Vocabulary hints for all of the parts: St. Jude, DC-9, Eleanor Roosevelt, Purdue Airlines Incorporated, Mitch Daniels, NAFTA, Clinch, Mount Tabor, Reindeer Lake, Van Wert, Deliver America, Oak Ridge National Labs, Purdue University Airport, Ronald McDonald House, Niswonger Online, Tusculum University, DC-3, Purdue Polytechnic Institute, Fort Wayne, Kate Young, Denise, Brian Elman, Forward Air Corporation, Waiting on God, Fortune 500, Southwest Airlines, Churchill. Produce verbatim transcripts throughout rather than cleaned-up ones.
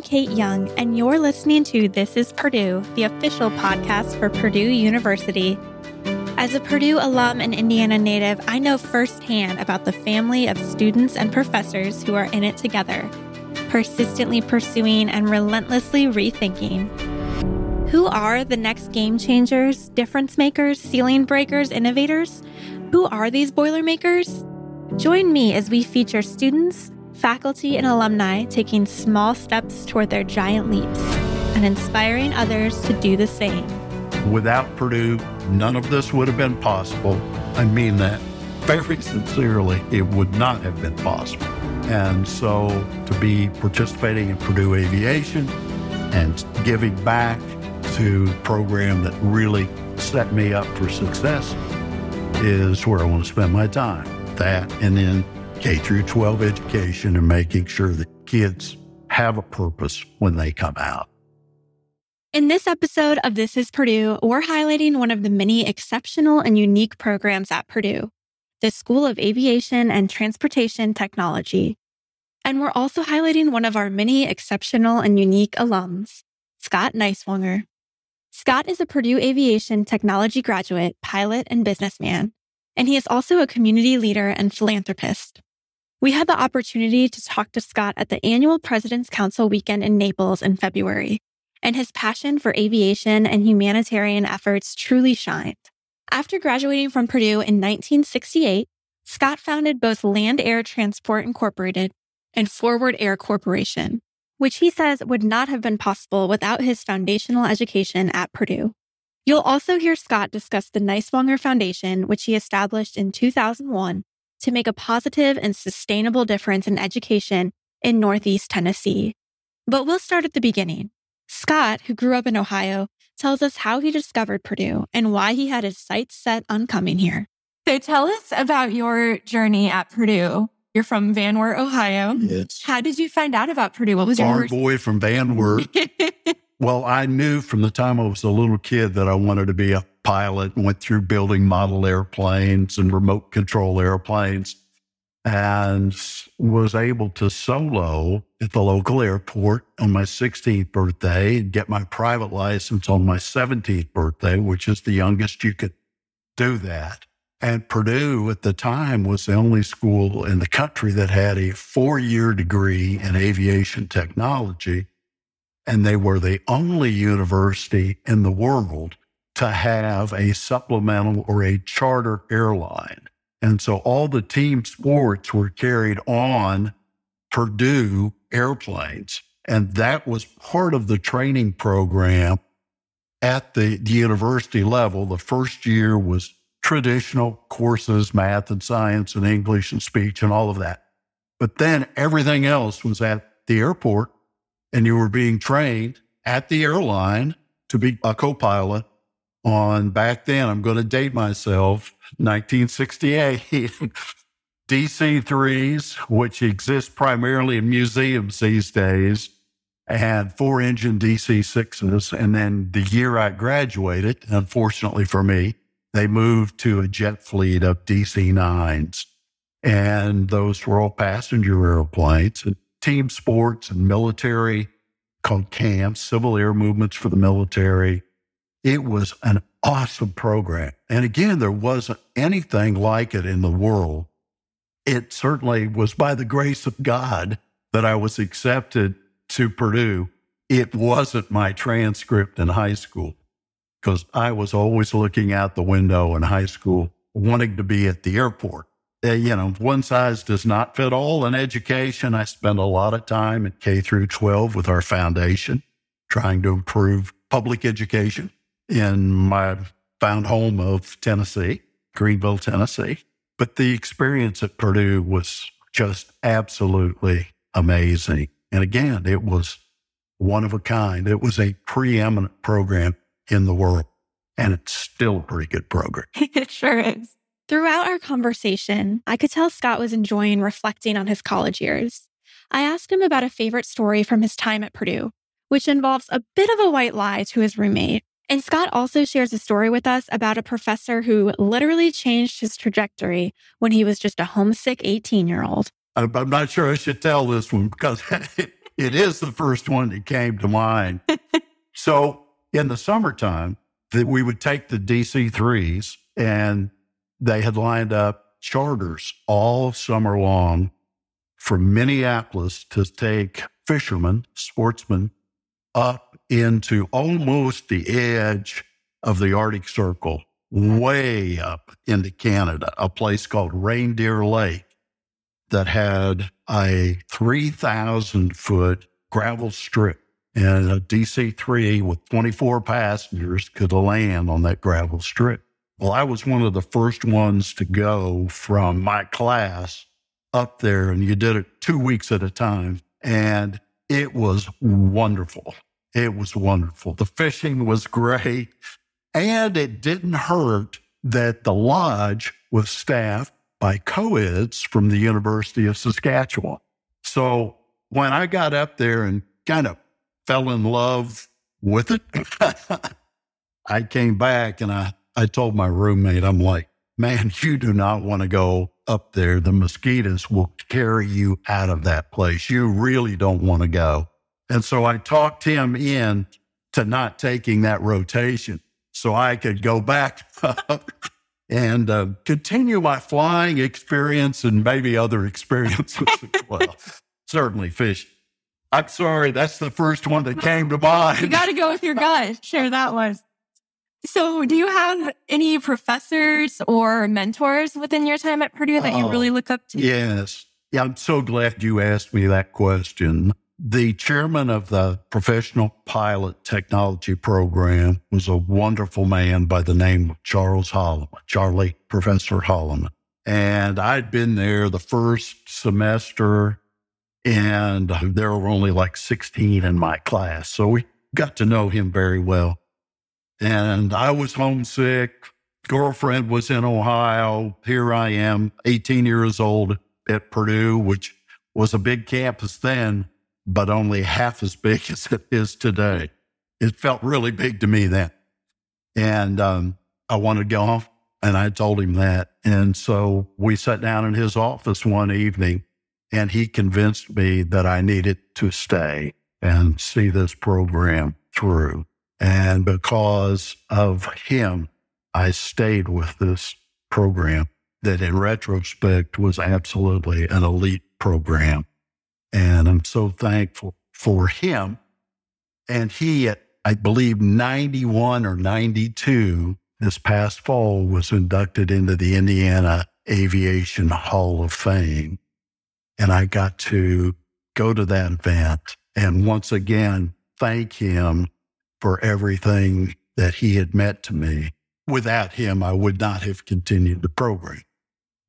I'm Kate Young, and you're listening to This is Purdue, the official podcast for Purdue University. As a Purdue alum and Indiana native, I know firsthand about the family of students and professors who are in it together, persistently pursuing and relentlessly rethinking. Who are the next game changers, difference makers, ceiling breakers, innovators? Who are these Boilermakers? Join me as we feature students, faculty, and alumni taking small steps toward their giant leaps and inspiring others to do the same. Without Purdue, none of this would have been possible. I mean that very sincerely. It would not have been possible. And so to be participating in Purdue Aviation and giving back to a program that really set me up for success is where I want to spend my time. That and then K through twelve education and making sure that kids have a purpose when they come out. In this episode of This is Purdue, we're highlighting one of the many exceptional and unique programs at Purdue, the School of Aviation and Transportation Technology. And we're also highlighting one of our many exceptional and unique alums, Scott Niswonger. Scott is a Purdue Aviation Technology graduate, pilot, and businessman, and he is also a community leader and philanthropist. We had the opportunity to talk to Scott at the annual President's Council weekend in Naples in February, and his passion for aviation and humanitarian efforts truly shined. After graduating from Purdue in nineteen sixty-eight, Scott founded both Land Air Transport Incorporated and Forward Air Corporation, which he says would not have been possible without his foundational education at Purdue. You'll also hear Scott discuss the Niswonger Foundation, which he established in two thousand one to make a positive and sustainable difference in education in Northeast Tennessee. But we'll start at the beginning. Scott, who grew up in Ohio, tells us how he discovered Purdue and why he had his sights set on coming here. So tell us about your journey at Purdue. You're from Van Wert, Ohio. Yes. How did you find out about Purdue? What was your first... Farm boy from Van Wert. Well, I knew from the time I was a little kid that I wanted to be a pilot, and went through building model airplanes and remote control airplanes, and was able to solo at the local airport on my sixteenth birthday and get my private license on my seventeenth birthday, which is the youngest you could do that. And Purdue at the time was the only school in the country that had a four-year degree in aviation technology. And they were the only university in the world to have a supplemental or a charter airline. And so all the team sports were carried on Purdue airplanes. And that was part of the training program at the, the university level. The first year was traditional courses, math and science and English and speech and all of that. But then everything else was at the airport, and you were being trained at the airline to be a co-pilot on, back then, I'm going to date myself, nineteen sixty-eight, D C threes, which exist primarily in museums these days, and four-engine D C sixes. And then the year I graduated, unfortunately for me, they moved to a jet fleet of D C nines. And those were all passenger airplanes. And team sports and military, called camps, civil air movements for the military. It was an awesome program. And again, there wasn't anything like it in the world. It certainly was by the grace of God that I was accepted to Purdue. It wasn't my transcript in high school, because I was always looking out the window in high school, wanting to be at the airport. Uh, you know, one size does not fit all in education. I spent a lot of time at K through twelve with our foundation, trying to improve public education in my found home of Tennessee, Greeneville, Tennessee. But the experience at Purdue was just absolutely amazing. And again, it was one of a kind. It was a preeminent program in the world, and it's still a pretty good program. It sure is. Throughout our conversation, I could tell Scott was enjoying reflecting on his college years. I asked him about a favorite story from his time at Purdue, which involves a bit of a white lie to his roommate. And Scott also shares a story with us about a professor who literally changed his trajectory when he was just a homesick eighteen-year-old. I'm not sure I should tell this one because It is the first one that came to mind. So in the summertime, that we would take the D C threes, and they had lined up charters all summer long from Minneapolis to take fishermen, sportsmen, up into almost the edge of the Arctic Circle, way up into Canada, a place called Reindeer Lake that had a three thousand foot gravel strip, and a D C three with twenty-four passengers could land on that gravel strip. Well, I was one of the first ones to go from my class up there, and you did it two weeks at a time, and it was wonderful. It was wonderful. The fishing was great, and it didn't hurt that the lodge was staffed by co-eds from the University of Saskatchewan. So when I got up there and kind of fell in love with it, I came back and I, I told my roommate, I'm like, man, you do not want to go up there. The mosquitoes will carry you out of that place. You really don't want to go. And so I talked him in to not taking that rotation so I could go back up and uh, continue my flying experience and maybe other experiences as well. Certainly fish. I'm sorry, that's the first one that came to mind. You got to go with your gut. Share that one. So do you have any professors or mentors within your time at Purdue that oh, you really look up to? Yes. Yeah, I'm so glad you asked me that question. The chairman of the Professional Pilot Technology Program was a wonderful man by the name of Charles Holloman, Charlie Professor Holloman. And I'd been there the first semester, and there were only like sixteen in my class. So we got to know him very well. And I was homesick. Girlfriend was in Ohio. Here I am, eighteen years old at Purdue, which was a big campus then, but only half as big as it is today. It felt really big to me then. And um, I wanted to go home, and I told him that. And so we sat down in his office one evening, and he convinced me that I needed to stay and see this program through. And because of him, I stayed with this program that in retrospect was absolutely an elite program. And I'm so thankful for him. And he, at, I believe, ninety-one or ninety-two, this past fall, was inducted into the Indiana Aviation Hall of Fame. And I got to go to that event and once again thank him for everything that he had meant to me. Without him, I would not have continued the program.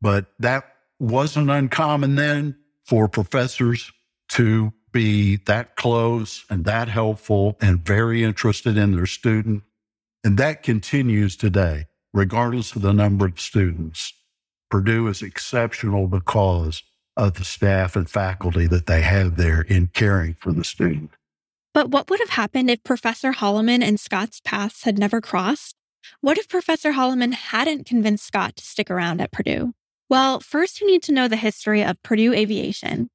But that wasn't uncommon then for professors to be that close and that helpful and very interested in their student. And that continues today, regardless of the number of students. Purdue is exceptional because of the staff and faculty that they have there in caring for the student. But what would have happened if Professor Holloman and Scott's paths had never crossed? What if Professor Holloman hadn't convinced Scott to stick around at Purdue? Well, first you need to know the history of Purdue aviation.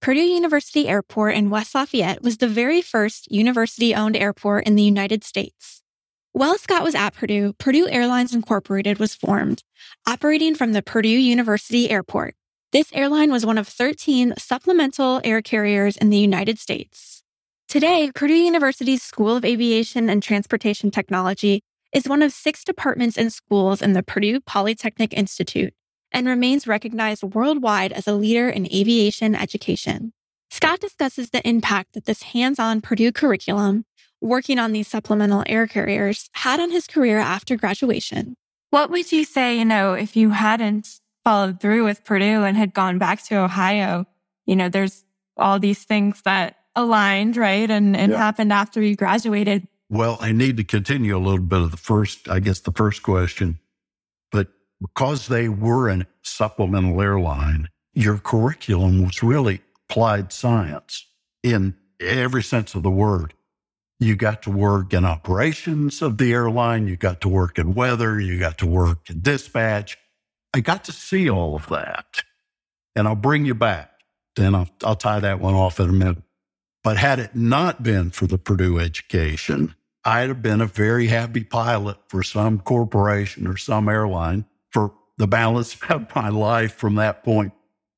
Purdue University Airport in West Lafayette was the very first university-owned airport in the United States. While Scott was at Purdue, Purdue Airlines Incorporated was formed, operating from the Purdue University Airport. This airline was one of thirteen supplemental air carriers in the United States. Today, Purdue University's School of Aviation and Transportation Technology is one of six departments and schools in the Purdue Polytechnic Institute and remains recognized worldwide as a leader in aviation education. Scott discusses the impact that this hands-on Purdue curriculum, working on these supplemental air carriers, had on his career after graduation. What would you say, you know, if you hadn't followed through with Purdue and had gone back to Ohio? You know, there's all these things that aligned, right? And it yeah. happened after you graduated. Well, I need to continue a little bit of the first, I guess the first question. But because they were a supplemental airline, your curriculum was really applied science in every sense of the word. You got to work in operations of the airline. You got to work in weather. You got to work in dispatch. I got to see all of that. And I'll bring you back. Then I'll, I'll tie that one off in a minute. But had it not been for the Purdue education, I'd have been a very happy pilot for some corporation or some airline for the balance of my life from that point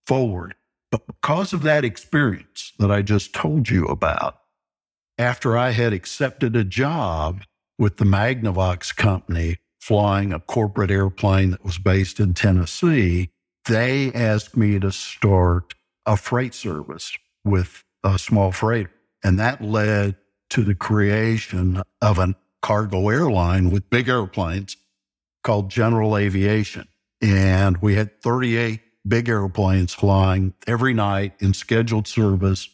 forward. But because of that experience that I just told you about, after I had accepted a job with the Magnavox company flying a corporate airplane that was based in Tennessee, they asked me to start a freight service with a small freighter. And that led to the creation of a cargo airline with big airplanes called General Aviation. And we had thirty-eight big airplanes flying every night in scheduled service.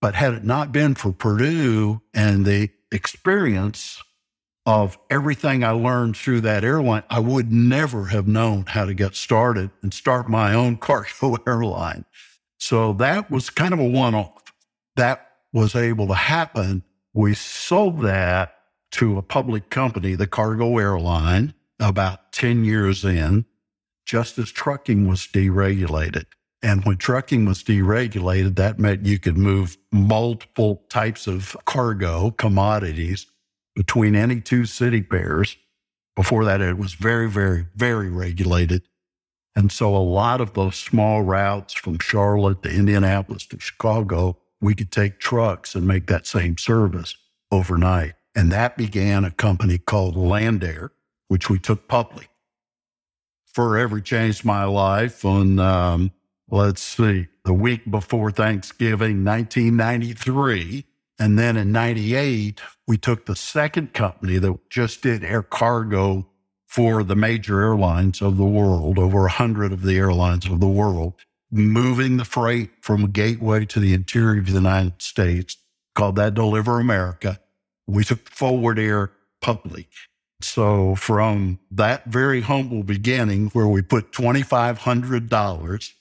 But had it not been for Purdue and the experience of everything I learned through that airline, I would never have known how to get started and start my own cargo airline. So that was kind of a one-off. That was able to happen. We sold that to a public company, the Cargo Airline, about ten years in, just as trucking was deregulated. And when trucking was deregulated, that meant you could move multiple types of cargo commodities between any two city pairs. Before that, it was very, very, very regulated. And so a lot of those small routes from Charlotte to Indianapolis to Chicago, we could take trucks and make that same service overnight. And that began a company called Landair, which we took public. Forever changed my life on, um, let's see, the week before Thanksgiving, nineteen ninety-three. And then in ninety-eight, we took the second company that just did air cargo for the major airlines of the world, over one hundred of the airlines of the world, moving the freight from a gateway to the interior of the United States, called that Deliver America. We took Forward Air public. So from that very humble beginning where we put twenty-five hundred dollars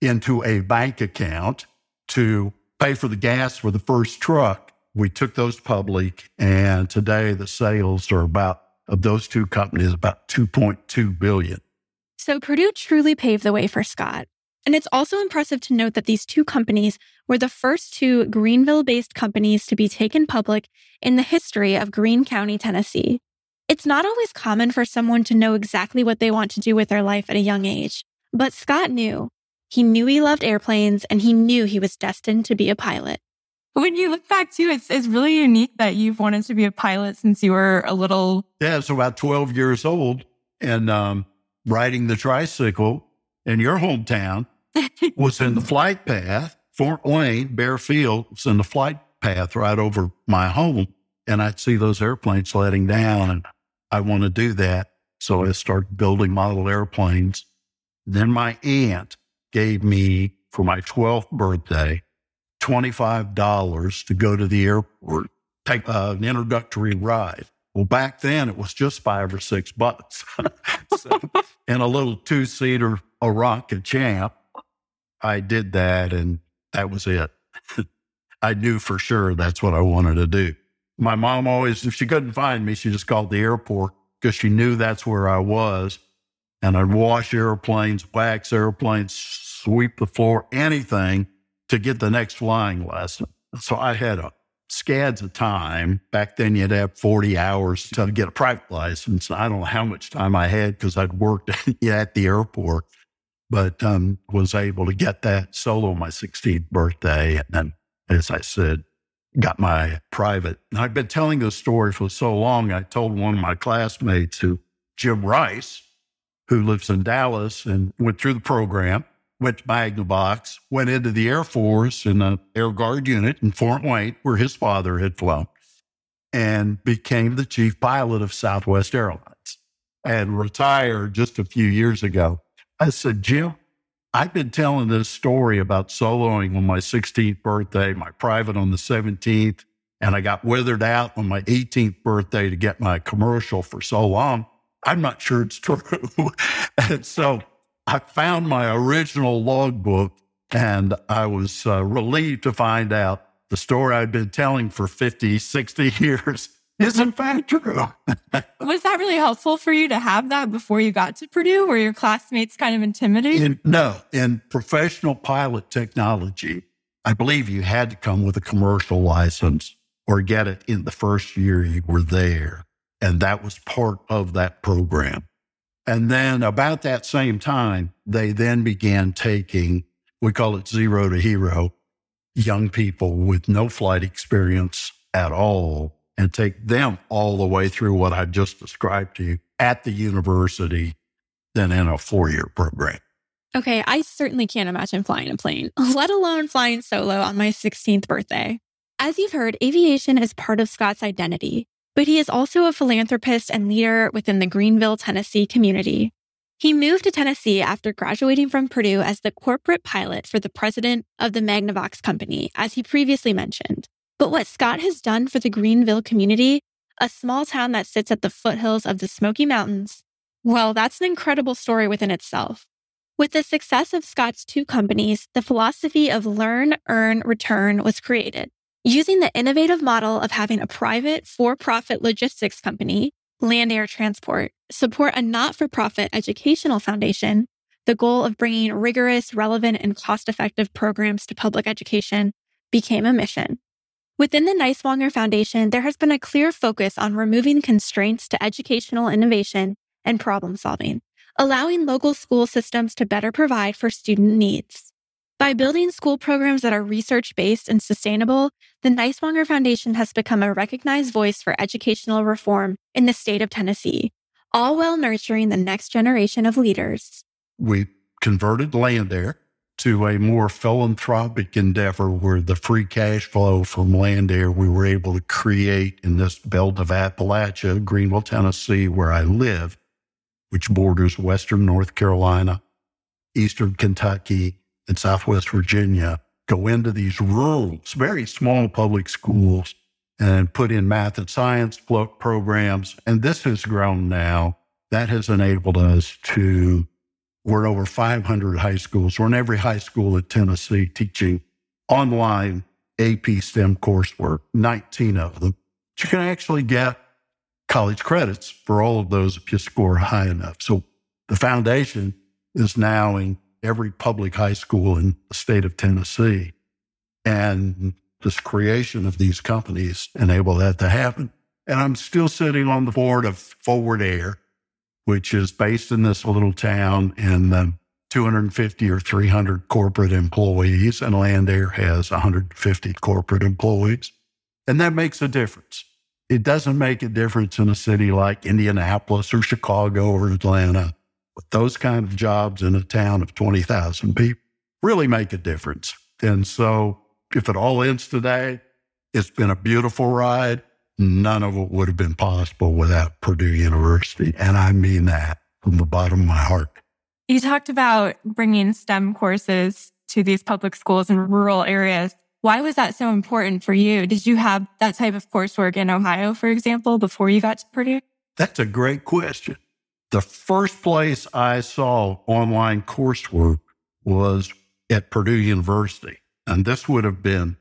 into a bank account to pay for the gas for the first truck, we took those public, and today the sales are about, of those two companies, about two point two billion dollars. So Purdue truly paved the way for Scott. And it's also impressive to note that these two companies were the first two Greeneville-based companies to be taken public in the history of Greene County, Tennessee. It's not always common for someone to know exactly what they want to do with their life at a young age, but Scott knew. He knew he loved airplanes, and he knew he was destined to be a pilot. When you look back, too, it's, it's really unique that you've wanted to be a pilot since you were a little... Yeah, so about twelve years old, and um, riding the tricycle in your hometown was in the flight path. Fort Wayne, Bear Field, was in the flight path right over my home, and I'd see those airplanes letting down, and I want to do that. So I started building model airplanes. Then my aunt gave me, for my twelfth birthday, twenty-five dollars to go to the airport, take uh, an introductory ride. Well, back then it was just five or six bucks. So, in a little two-seater Aeronca champ, I did that, and that was it. I knew for sure that's what I wanted to do. My mom always, if she couldn't find me, she just called the airport because she knew that's where I was. And I'd wash airplanes, wax airplanes, sweep the floor, anything to get the next flying lesson. So I had a scads of time. Back then, you'd have forty hours to get a private license. I don't know how much time I had because I'd worked at the airport, but um, was able to get that solo on my sixteenth birthday. And then, as I said, got my private. And I've been telling this story for so long, I told one of my classmates, who Jim Rice, who lives in Dallas and went through the program, went to Magnavox, went into the Air Force in an Air Guard unit in Fort Wayne, where his father had flown, and became the chief pilot of Southwest Airlines and retired just a few years ago. I said, Jim, I've been telling this story about soloing on my sixteenth birthday, my private on the seventeenth, and I got withered out on my eighteenth birthday to get my commercial for so long. I'm not sure it's true. And so I found my original logbook, and I was uh, relieved to find out the story I'd been telling for fifty, sixty years is in fact true. Was that really helpful for you to have that before you got to Purdue? Were your classmates kind of intimidated? In, no. In professional pilot technology, I believe you had to come with a commercial license or get it in the first year you were there. And that was part of that program. And then about that same time, they then began taking, we call it zero to hero, young people with no flight experience at all, and take them all the way through what I just described to you at the university, than in a four-year program. Okay, I certainly can't imagine flying a plane, let alone flying solo on my sixteenth birthday. As you've heard, aviation is part of Scott's identity, but he is also a philanthropist and leader within the Greeneville, Tennessee community. He moved to Tennessee after graduating from Purdue as the corporate pilot for the president of the Magnavox company, as he previously mentioned. But what Scott has done for the Greeneville community, a small town that sits at the foothills of the Smoky Mountains, well, that's an incredible story within itself. With the success of Scott's two companies, the philosophy of learn, earn, return was created. Using the innovative model of having a private for-profit logistics company, Land Air Transport, support a not-for-profit educational foundation, the goal of bringing rigorous, relevant, and cost-effective programs to public education became a mission. Within the Niswonger Foundation, there has been a clear focus on removing constraints to educational innovation and problem solving, allowing local school systems to better provide for student needs. By building school programs that are research-based and sustainable, the Niswonger Foundation has become a recognized voice for educational reform in the state of Tennessee, all while nurturing the next generation of leaders. We converted Landair to a more philanthropic endeavor where the free cash flow from Landair we were able to create in this belt of Appalachia, Greeneville, Tennessee, where I live, which borders western North Carolina, eastern Kentucky, and southwest Virginia, go into these rural, very small public schools and put in math and science programs. And this has grown now. That has enabled us to, we're over five hundred high schools. We're in every high school in Tennessee teaching online A P STEM coursework, nineteen of them. You can actually get college credits for all of those if you score high enough. So the foundation is now in every public high school in the state of Tennessee. And this creation of these companies enabled that to happen. And I'm still sitting on the board of Forward Air, which is based in this little town, and um, two hundred fifty or three hundred corporate employees, and Land Air has one hundred fifty corporate employees. And that makes a difference. It doesn't make a difference in a city like Indianapolis or Chicago or Atlanta. But those kind of jobs in a town of twenty thousand people really make a difference. And so if it all ends today, it's been a beautiful ride. None of it would have been possible without Purdue University. And I mean that from the bottom of my heart. You talked about bringing STEM courses to these public schools in rural areas. Why was that so important for you? Did you have that type of coursework in Ohio, for example, before you got to Purdue? That's a great question. The first place I saw online coursework was at Purdue University. And this would have been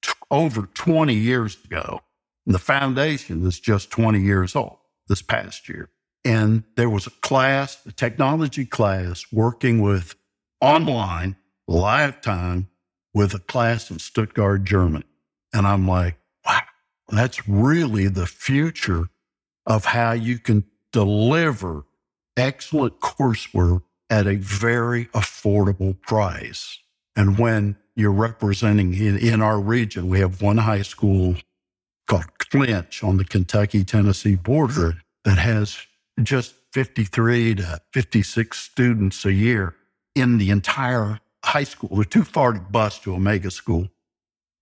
t- over twenty years ago. And the foundation is just twenty years old this past year. And there was a class, a technology class, working with online, live time, with a class in Stuttgart, Germany. And I'm like, wow, that's really the future of how you can deliver excellent coursework at a very affordable price. And when you're representing in, in our region, we have one high school called Clinch on the Kentucky-Tennessee border that has just fifty-three to fifty-six students a year in the entire high school. They're too far to bus to a mega school.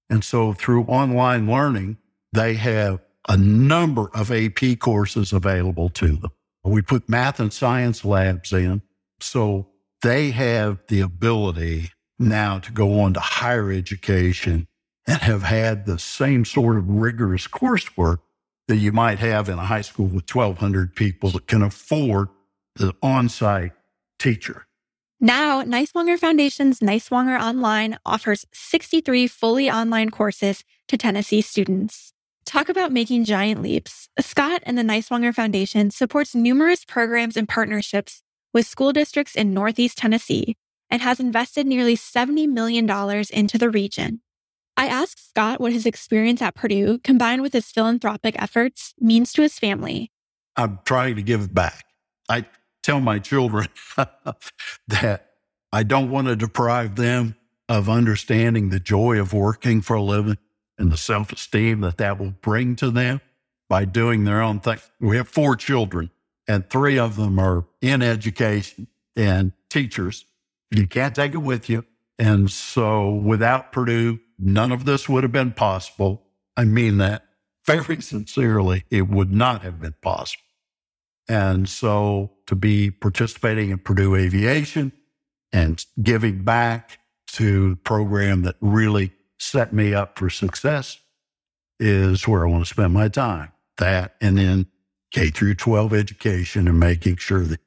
And so through online learning, they have a number of A P courses available to them. We put math and science labs in, so they have the ability now to go on to higher education and have had the same sort of rigorous coursework that you might have in a high school with twelve hundred people that can afford the on-site teacher. Now, Niswonger Foundation's Niswonger Online offers sixty-three fully online courses to Tennessee students. Talk about making giant leaps. Scott and the Niswonger Foundation supports numerous programs and partnerships with school districts in Northeast Tennessee, and has invested nearly seventy million dollars into the region. I asked Scott what his experience at Purdue, combined with his philanthropic efforts, means to his family. I'm trying to give back. I tell my children that I don't want to deprive them of understanding the joy of working for a living and the self-esteem that that will bring to them by doing their own thing. We have four children, and three of them are in education and teachers. You can't take it with you. And so without Purdue, none of this would have been possible. I mean that very sincerely. It would not have been possible. And so to be participating in Purdue Aviation and giving back to the program that really set me up for success is where I want to spend my time. That and then K through twelve education and making sure that,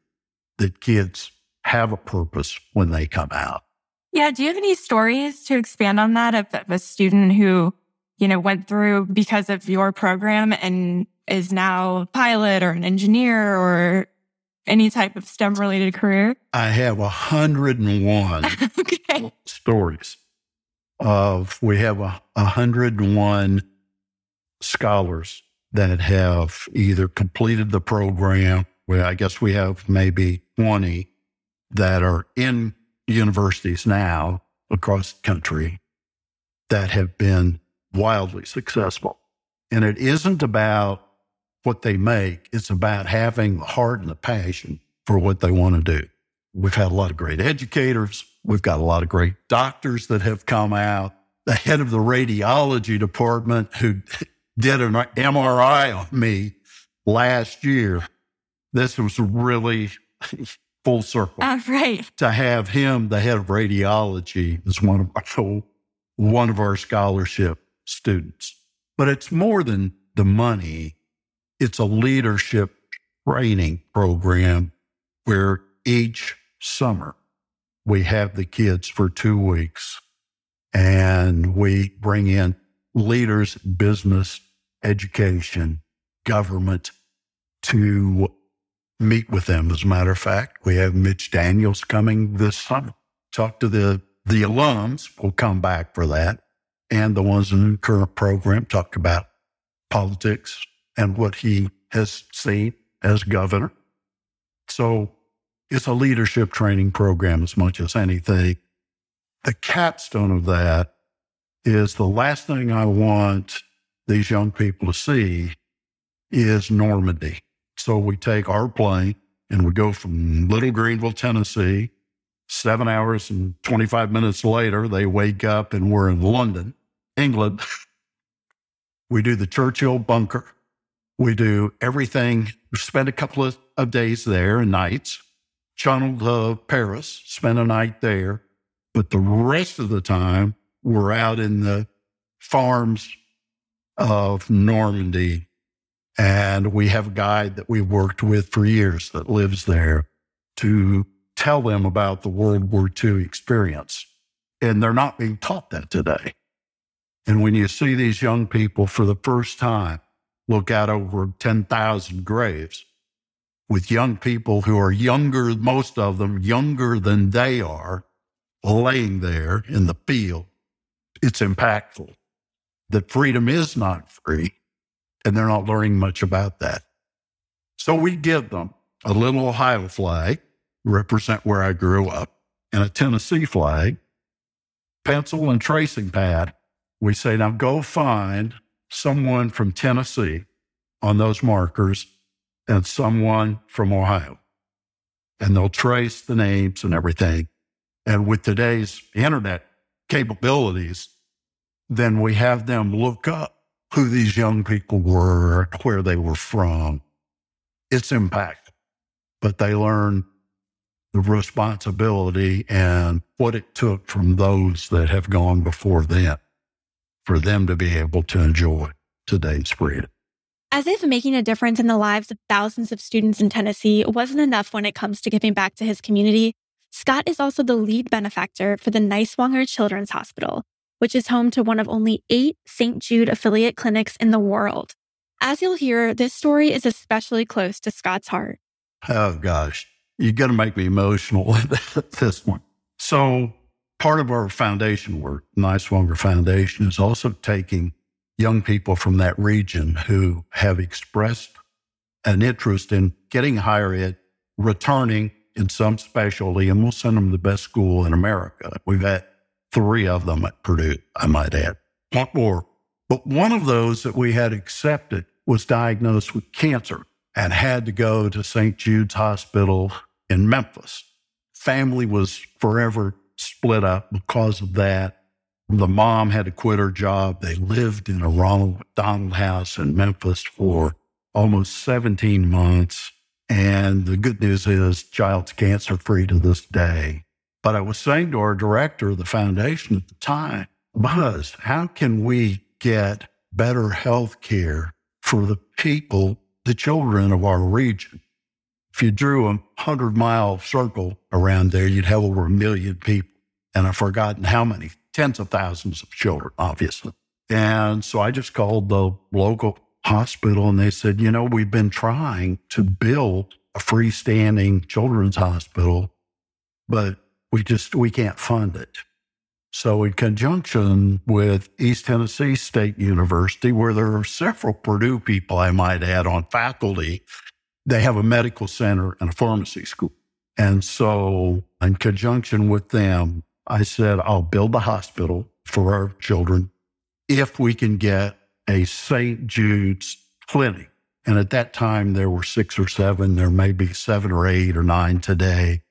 that kids have a purpose when they come out. Yeah. Do you have any stories to expand on that of, of a student who, you know, went through because of your program and is now a pilot or an engineer or any type of STEM related career? I have one hundred one okay. stories of, we have one hundred one scholars that have either completed the program, well, I guess we have maybe twenty that are in universities now across the country that have been wildly successful. And it isn't about what they make. It's about having the heart and the passion for what they want to do. We've had a lot of great educators. We've got a lot of great doctors that have come out. The head of the radiology department who did an M R I on me last year. This was really full circle. Uh, right. To have him, the head of radiology, is one of our, one of our scholarship students. But it's more than the money. It's a leadership training program where each summer we have the kids for two weeks and we bring in leaders, business, education, government to meet with them. As a matter of fact, we have Mitch Daniels coming this summer. Talk to the, the alums. We'll come back for that. And the ones in the current program talk about politics and what he has seen as governor. So it's a leadership training program as much as anything. The capstone of that is the last thing I want these young people to see is Normandy. So we take our plane and we go from Little Greeneville, Tennessee. Seven hours and twenty-five minutes later, they wake up and we're in London, England. We do the Churchill bunker. We do everything. We spend a couple of, of days there and nights. Channeled to Paris, spend a night there. But the rest of the time, we're out in the farms of Normandy. And we have a guide that we worked with for years that lives there to tell them about the World War Two experience. And they're not being taught that today. And when you see these young people for the first time look out over ten thousand graves with young people who are younger, most of them younger than they are, laying there in the field, it's impactful that freedom is not free. And they're not learning much about that. So we give them a little Ohio flag, represent where I grew up, and a Tennessee flag, pencil and tracing pad. We say, now go find someone from Tennessee on those markers and someone from Ohio. And they'll trace the names and everything. And with today's internet capabilities, then we have them look up who these young people were, where they were from. It's impactful, but they learn the responsibility and what it took from those that have gone before them for them to be able to enjoy today's freedom. As if making a difference in the lives of thousands of students in Tennessee wasn't enough when it comes to giving back to his community, Scott is also the lead benefactor for the Niswonger Children's Hospital, which is home to one of only eight Saint Jude affiliate clinics in the world. As you'll hear, this story is especially close to Scott's heart. Oh, gosh. You're going to make me emotional with this one. So part of our foundation work, Niswonger Foundation, is also taking young people from that region who have expressed an interest in getting higher ed, returning in some specialty, and we'll send them to the best school in America. We've had three of them at Purdue, I might add. Want more. But one of those that we had accepted was diagnosed with cancer and had to go to Saint Jude's Hospital in Memphis. Family was forever split up because of that. The mom had to quit her job. They lived in a Ronald McDonald house in Memphis for almost seventeen months. And the good news is, child's cancer-free to this day. But I was saying to our director of the foundation at the time, Buzz, how can we get better health care for the people, the children of our region? If you drew a hundred-mile circle around there, you'd have over a million people. And I've forgotten how many, tens of thousands of children, obviously. And so I just called the local hospital and they said, you know, we've been trying to build a freestanding children's hospital, but we just, we can't fund it. So in conjunction with East Tennessee State University, where there are several Purdue people, I might add, on faculty, they have a medical center and a pharmacy school. And so in conjunction with them, I said, I'll build the hospital for our children if we can get a Saint Jude's clinic. And at that time, there were six or seven. There may be seven or eight or nine today.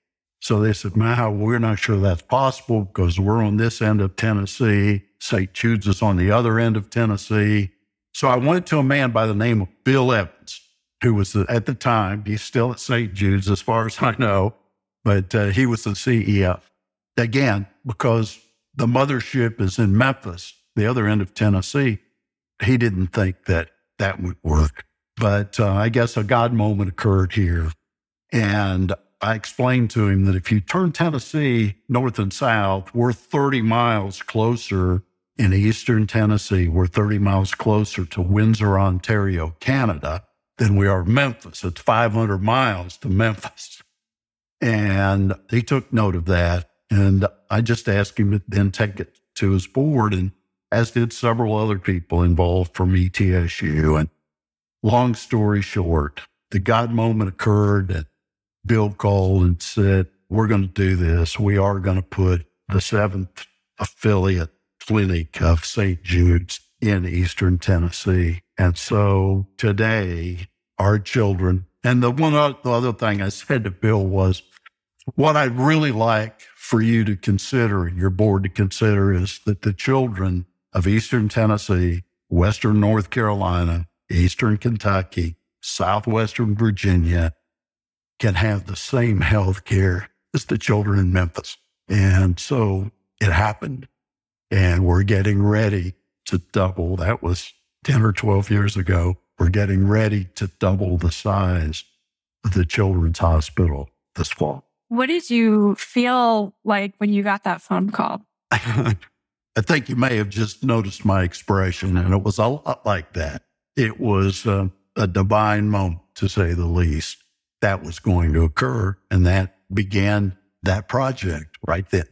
So they said, "Wow, we're not sure that's possible because we're on this end of Tennessee. Saint Jude's is on the other end of Tennessee." So I went to a man by the name of Bill Evans, who was the, at the time, he's still at Saint Jude's as far as I know, but uh, he was the C E O. Again, because the mothership is in Memphis, the other end of Tennessee, he didn't think that that would work. But uh, I guess a God moment occurred here. And I explained to him that if you turn Tennessee north and south, we're thirty miles closer in eastern Tennessee. We're thirty miles closer to Windsor, Ontario, Canada, than we are Memphis. It's five hundred miles to Memphis. And he took note of that. And I just asked him to then take it to his board, and as did several other people involved from E T S U. And long story short, the God moment occurred and Bill called and said, we're going to do this. We are going to put the seventh affiliate clinic of Saint Jude's in eastern Tennessee. And so today, our children, and the one other, the other thing I said to Bill was, what I'd really like for you to consider, your board to consider, is that the children of eastern Tennessee, western North Carolina, eastern Kentucky, southwestern Virginia can have the same health care as the children in Memphis. And so it happened, and we're getting ready to double. That was ten or twelve years ago. We're getting ready to double the size of the children's hospital this fall. What did you feel like when you got that phone call? I think you may have just noticed my expression, and it was a lot like that. It was uh, a divine moment, to say the least, that was going to occur, and that began that project right then.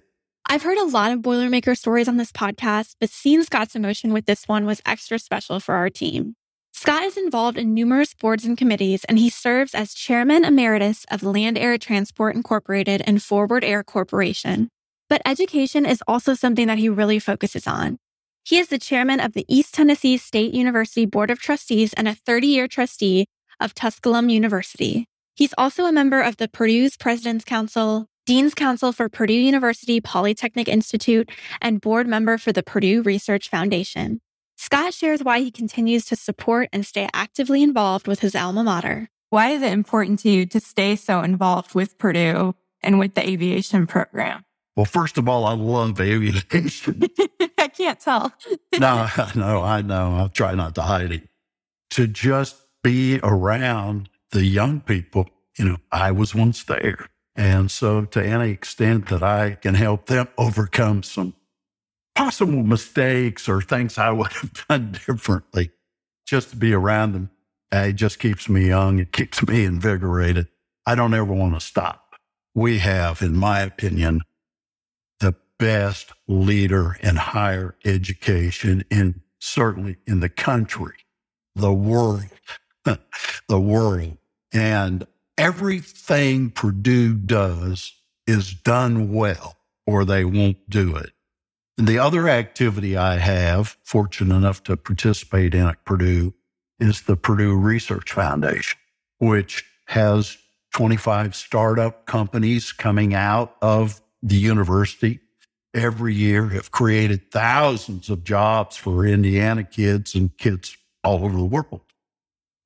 I've heard a lot of Boilermaker stories on this podcast, but seeing Scott's emotion with this one was extra special for our team. Scott is involved in numerous boards and committees, and he serves as Chairman Emeritus of Land Air Transport Incorporated and Forward Air Corporation. But education is also something that he really focuses on. He is the chairman of the East Tennessee State University Board of Trustees and a thirty-year trustee of Tusculum University. He's also a member of the Purdue's President's Council, Dean's Council for Purdue University Polytechnic Institute, and board member for the Purdue Research Foundation. Scott shares why he continues to support and stay actively involved with his alma mater. Why is it important to you to stay so involved with Purdue and with the aviation program? Well, first of all, I love aviation. I can't tell. no, no, I know. I'll try not to hide it. To just be around the young people, you know, I was once there. And so to any extent that I can help them overcome some possible mistakes or things I would have done differently, just to be around them, it just keeps me young. It keeps me invigorated. I don't ever want to stop. We have, in my opinion, best leader in higher education, and certainly in the country, the world, the world. And everything Purdue does is done well, or they won't do it. And the other activity I have, fortunate enough to participate in at Purdue, is the Purdue Research Foundation, which has twenty-five startup companies coming out of the university every year, have created thousands of jobs for Indiana kids and kids all over the world.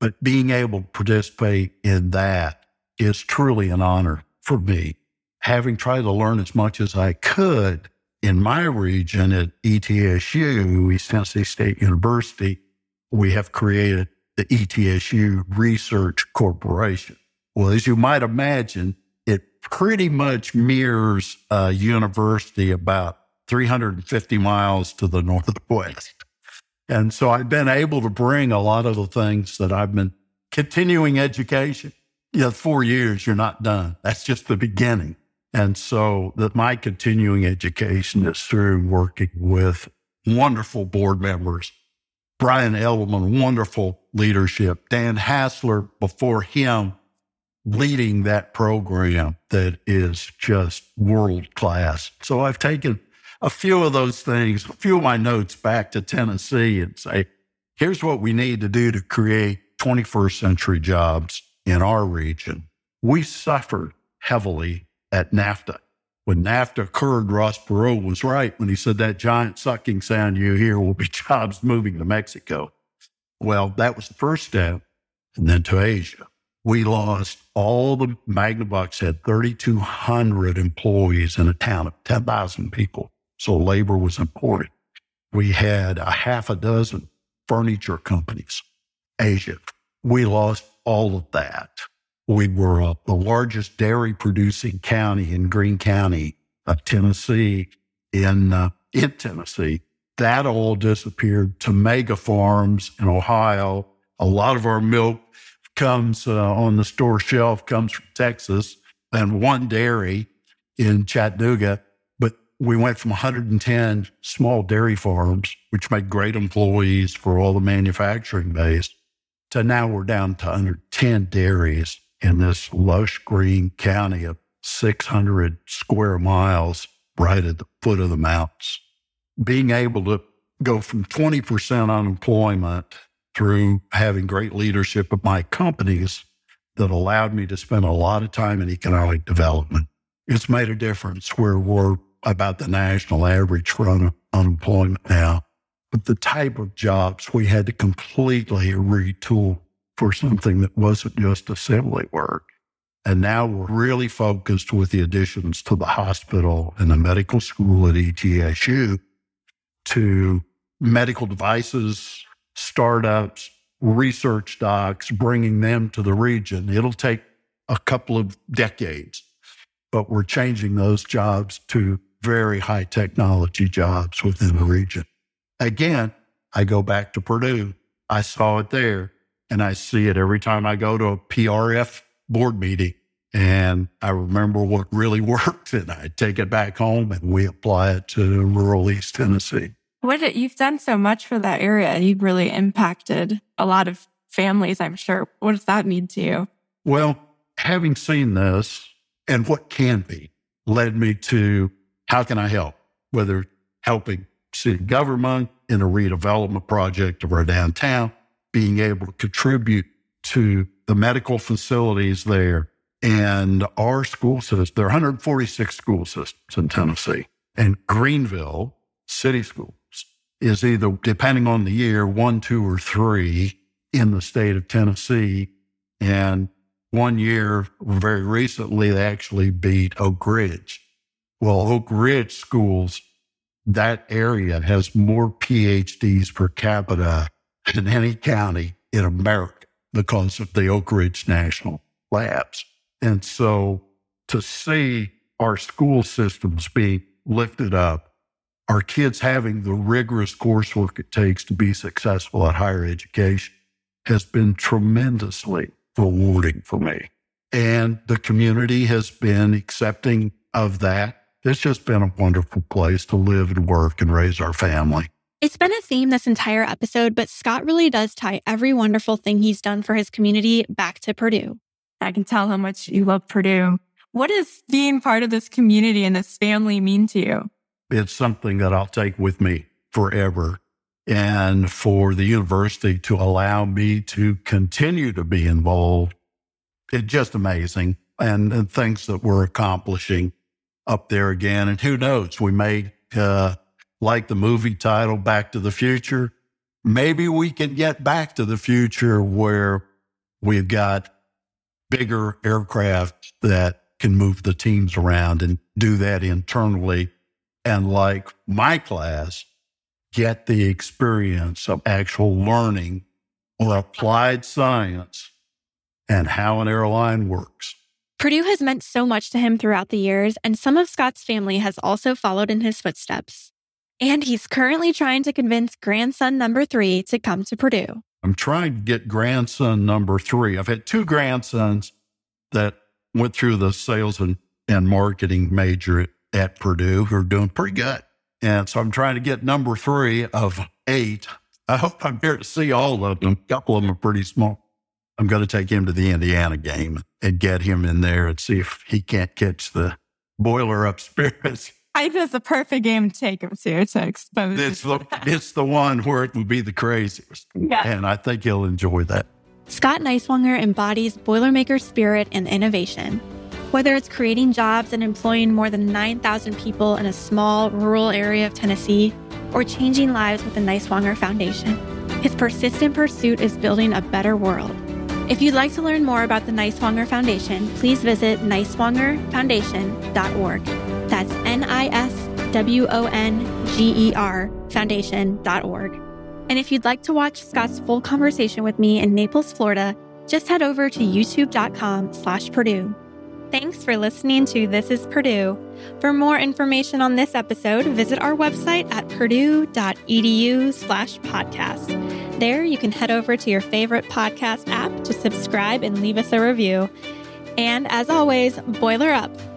But being able to participate in that is truly an honor for me. Having tried to learn as much as I could in my region at E T S U, East Tennessee State University, we have created the E T S U Research Corporation. Well, as you might imagine, it pretty much mirrors a university about three hundred fifty miles to the northwest. And so I've been able to bring a lot of the things that I've been continuing education. Yeah, you know, four years, you're not done. That's just the beginning. And so that my continuing education is through working with wonderful board members. Brian Elman, wonderful leadership. Dan Hassler, before him, leading that program that is just world-class. So I've taken a few of those things, a few of my notes back to Tennessee and say, here's what we need to do to create twenty-first century jobs in our region. We suffered heavily at NAFTA. When NAFTA occurred, Ross Perot was right when he said that giant sucking sound you hear will be jobs moving to Mexico. Well, that was the first step, and then to Asia. We lost all the, Magnavox had three thousand two hundred employees in a town of ten thousand people. So labor was important. We had a half a dozen furniture companies, Asia. We lost all of that. We were uh, the largest dairy producing county in Greene County, uh, Tennessee, in, uh, in Tennessee. That all disappeared to mega farms in Ohio. A lot of our milk comes uh, on the store shelf, comes from Texas, and one dairy in Chattanooga. But we went from one hundred ten small dairy farms, which made great employees for all the manufacturing base, to now we're down to under ten dairies in this lush green county of six hundred square miles right at the foot of the mountains. Being able to go from twenty percent unemployment through having great leadership of my companies that allowed me to spend a lot of time in economic development. It's made a difference where we're about the national average for un- unemployment now. But the type of jobs we had to completely retool for something that wasn't just assembly work. And now we're really focused with the additions to the hospital and the medical school at E T S U to medical devices, startups, research docs, bringing them to the region. It'll take a couple of decades, but we're changing those jobs to very high technology jobs within the region. Again, I go back to Purdue. I saw it there, and I see it every time I go to a P R F board meeting, and I remember what really worked, and I take it back home, and we apply it to rural East Tennessee. What did, you've done so much for that area. You've really impacted a lot of families, I'm sure. What does that mean to you? Well, having seen this and what can be led me to how can I help, whether helping city government in a redevelopment project of our downtown, being able to contribute to the medical facilities there and our school system. There are one hundred forty-six school systems in Tennessee, and Greeneville City School is either, depending on the year, one, two, or three in the state of Tennessee. And one year, very recently, they actually beat Oak Ridge. Well, Oak Ridge schools, that area has more PhDs per capita than any county in America because of the Oak Ridge National Labs. And so to see our school systems being lifted up, our kids having the rigorous coursework it takes to be successful at higher education has been tremendously rewarding for me. And the community has been accepting of that It's just been a wonderful place to live and work and raise our family. It's been a theme this entire episode, but Scott really does tie every wonderful thing he's done for his community back to Purdue. I can tell how much you love Purdue. What does being part of this community and this family mean to you? It's something that I'll take with me forever. And for the university to allow me to continue to be involved, it's just amazing. And, and things that we're accomplishing up there again. And who knows, we may, uh, like the movie title, Back to the Future, maybe we can get back to the future where we've got bigger aircraft that can move the teams around and do that internally. And like my class, get the experience of actual learning or applied science and how an airline works. Purdue has meant so much to him throughout the years, and some of Scott's family has also followed in his footsteps. And he's currently trying to convince grandson number three to come to Purdue. I'm trying to get grandson number three. I've had two grandsons that went through the sales and, and marketing major at, at Purdue who are doing pretty good. And so I'm trying to get number three of eight. I hope I'm here to see all of them. A couple of them are pretty small. I'm going to take him to the Indiana game and get him in there and see if he can't catch the boiler-up spirits. I think it's the perfect game to take him to, to expose it's him. The, it's the one where it would be the craziest, yeah. And I think he'll enjoy that. Scott Niswonger embodies Boilermaker spirit and innovation. Whether it's creating jobs and employing more than nine thousand people in a small, rural area of Tennessee, or changing lives with the Niswonger Foundation, his persistent pursuit is building a better world. If you'd like to learn more about the Niswonger Foundation, please visit niswonger foundation dot org. That's N I S W O N G E R foundation dot org. And if you'd like to watch Scott's full conversation with me in Naples, Florida, just head over to youtube dot com slash Purdue. Thanks for listening to This is Purdue. For more information on this episode, visit our website at purdue dot e d u slash podcast. There, you can head over to your favorite podcast app to subscribe and leave us a review. And as always, boiler up.